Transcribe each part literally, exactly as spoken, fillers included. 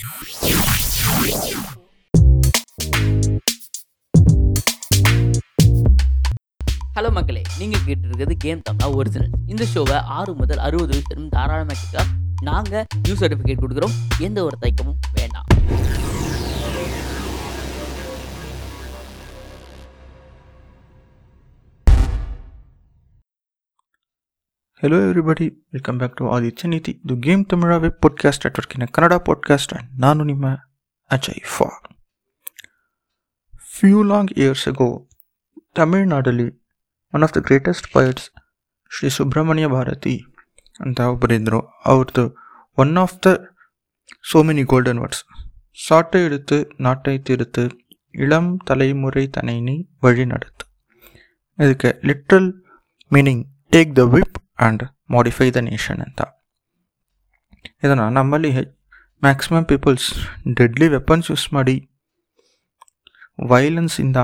Hello மக்களே, நீங்கள் கேட்டு இருக்கிறது கேம் தமிழா ஒரிஜினல். இந்த ஷோவை ஆறு முதல் அறுபது வயசு தாராளமாக கேட்க நாங்கள் நியூ சர்டிஃபிகேட் கொடுக்குறோம். எந்த ஒரு தயக்கமும் வேண்டாம். Hello everybody, welcome back to Aditya Niti, the Game Tamila web podcast network in a Kannada podcast and Nanu Nimma Ajay Far. Few long years ago, Tamil Nadali, one of the greatest poets, Shri Subrahmanya Bharati, anta obarendro avarthu one of the so many golden words. Saatai eduthu naatai thiruthu ilam thalaimurai thanaini vali nadathu. Idukke literal meaning take the whip and modify the nation ಅಂತ. ಇದನ್ನು ನಮ್ಮಲ್ಲಿ maximum peoples deadly weapons use ಮಾಡಿ ವೈಲೆನ್ಸಿಂದ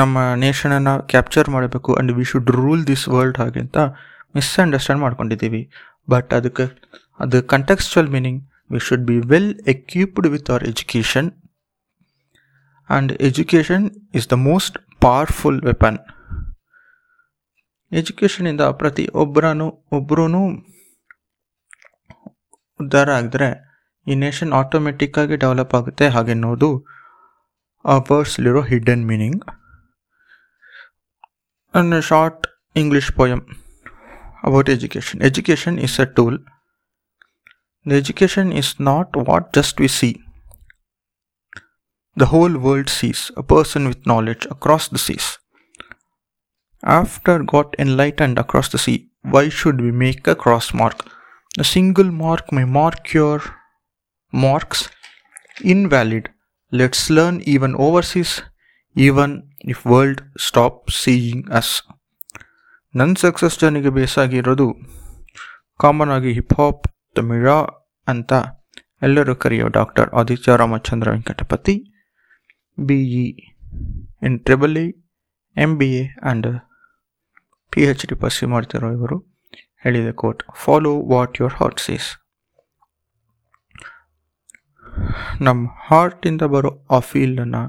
ನಮ್ಮ ನೇಷನನ್ನು capture ಮಾಡಬೇಕು and we should rule this world ಹಾಗೆ ಅಂತ ಮಿಸ್ಅಂಡರ್ಸ್ಟ್ಯಾಂಡ್ ಮಾಡ್ಕೊಂಡಿದ್ದೀವಿ. ಬಟ್ ಅದಕ್ಕೆ ಅದು contextual meaning we should be well equipped with our education and education is the most powerful weapon. ಎಜುಕೇಷನಿಂದ ಪ್ರತಿ ಒಬ್ಬರೂ ಒಬ್ಬರೂ ಉದ್ಧಾರ ಆಗಿದ್ರೆ ಈ ನೇಷನ್ ಆಟೋಮೆಟಿಕ್ಕಾಗಿ ಡೆವಲಪ್ ಆಗುತ್ತೆ. ಹಾಗೆ ಅನ್ನೋದು ಆ ವರ್ಡ್ಸಲ್ಲಿರೋ hidden meaning. And short English poem about education. Education is a tool. The education is not what just we see. The whole world sees a person with knowledge across the seas. After got enlightened across the sea, why should we make a cross mark? A single mark may mark your marks invalid. Let's learn even overseas, even if world stop seeing us. Nan success journeyge besagirodu common agi hip hop Tamila anta ellaru kariyo Doctor Aditya Ramachandra Venkatapati, B E in Triple E, M B A and P H D pursue ಮಾಡ್ತಿರೋ ಇವರು ಹೇಳಿದ quote, follow what your heart sees. ನಮ್ಮ ಹಾರ್ಟಿಂದ ಬರೋ ಆ ಫೀಲನ್ನು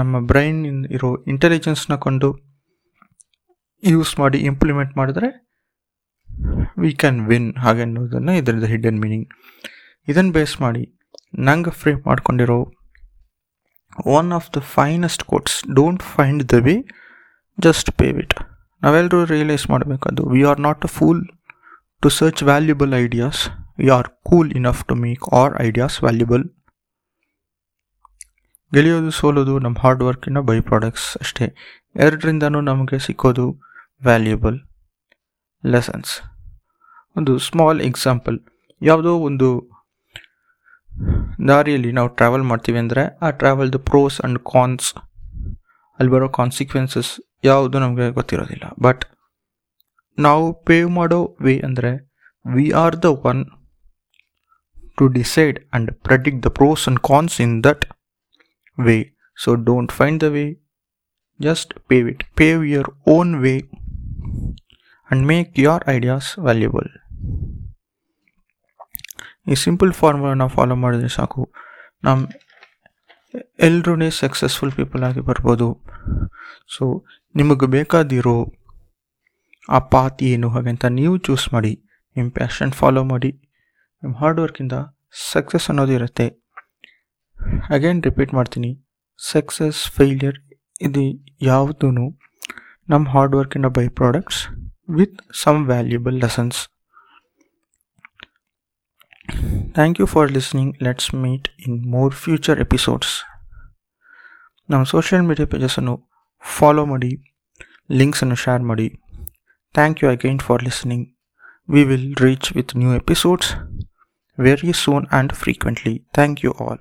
ನಮ್ಮ brain ಇರೋ ಇಂಟೆಲಿಜೆನ್ಸ್ನ ಕೊಂಡು ಯೂಸ್ ಮಾಡಿ ಇಂಪ್ಲಿಮೆಂಟ್ ಮಾಡಿದ್ರೆ ವಿ ಕ್ಯಾನ್ ವಿನ್ ಹಾಗೆ ಅನ್ನೋದನ್ನು ಇದರಿಂದ ಹಿಡನ್ ಮೀನಿಂಗ್. ಇದನ್ನು ಬೇಸ್ ಮಾಡಿ ನಂಗೆ ಫ್ರೇಮ್ ಮಾಡ್ಕೊಂಡಿರೋ one of the finest quotes, don't find the way, just pave it. ನಾವೆಲ್ಲರೂ ರಿಯಲೈಸ್ ಮಾಡಬೇಕದು, we are not a fool to search valuable ideas, we are cool enough to make our ideas valuable. ಗೆಳೆಯೋದು ಸೋಲೋದು ನಮ್ಮ hard ವರ್ಕಿನ byproducts ಅಷ್ಟೇ. ಎರಡರಿಂದನೂ ನಮಗೆ ಸಿಕ್ಕೋದು ವ್ಯಾಲ್ಯೂಬಲ್ ಲೆಸನ್ಸ್. ಒಂದು ಸ್ಮಾಲ್ ಎಕ್ಸಾಂಪಲ್, ಯಾವುದೋ ಒಂದು ದಾರಿಯಲ್ಲಿ ನಾವು ಟ್ರಾವೆಲ್ ಮಾಡ್ತೀವಿ ಅಂದರೆ ಆ ಟ್ರಾವೆಲ್ದು ಪ್ರೋಸ್ ಆ್ಯಂಡ್ ಕಾನ್ಸ್, ಅಲ್ಲಿ ಬರೋ ಕಾನ್ಸಿಕ್ವೆನ್ಸಸ್ ಯಾವುದು ನಮಗೆ ಗೊತ್ತಿರೋದಿಲ್ಲ. ಬಟ್ ನಾವು ಪೇವ್ ಮಾಡೋ ವೇ ಅಂದರೆ we are the one to decide and predict the pros and cons in that way. So don't find the way, just pave it. Pave your own way and make your ideas valuable. ಈ simple ಫಾರ್ಮುಲಾನ follow ಮಾಡಿದ್ರೆ ಸಾಕು, ನಮ್ಮ ಎಲ್ಲರೂ successful people ಆಗಿ ಬರ್ಬೋದು. So ನಿಮಗೆ ಬೇಕಾದಿರೋ ಆ ಪಾತ್ ಏನು ಹಾಗೆಂತ ನೀವು ಚೂಸ್ ಮಾಡಿ, ನಿಮ್ಮ ಪ್ಯಾಷನ್ ಫಾಲೋ ಮಾಡಿ, ನಿಮ್ಮ ಹಾರ್ಡ್ ವರ್ಕಿಂದ ಸಕ್ಸಸ್ ಅನ್ನೋದು ಇರುತ್ತೆ. ಅಗೇನ್ ರಿಪೀಟ್ ಮಾಡ್ತೀನಿ, ಸಕ್ಸಸ್ ಫೇಲ್ಯರ್ ಇದು ಯಾವುದೂ ನಮ್ಮ ಹಾರ್ಡ್ ವರ್ಕಿಂದ by products with some valuable lessons. Thank you for listening. Let's meet in more future episodes. Now social media pages annu follow madi, links annu share madi. Thank you again for listening. We will reach with new episodes very soon and frequently. Thank you all.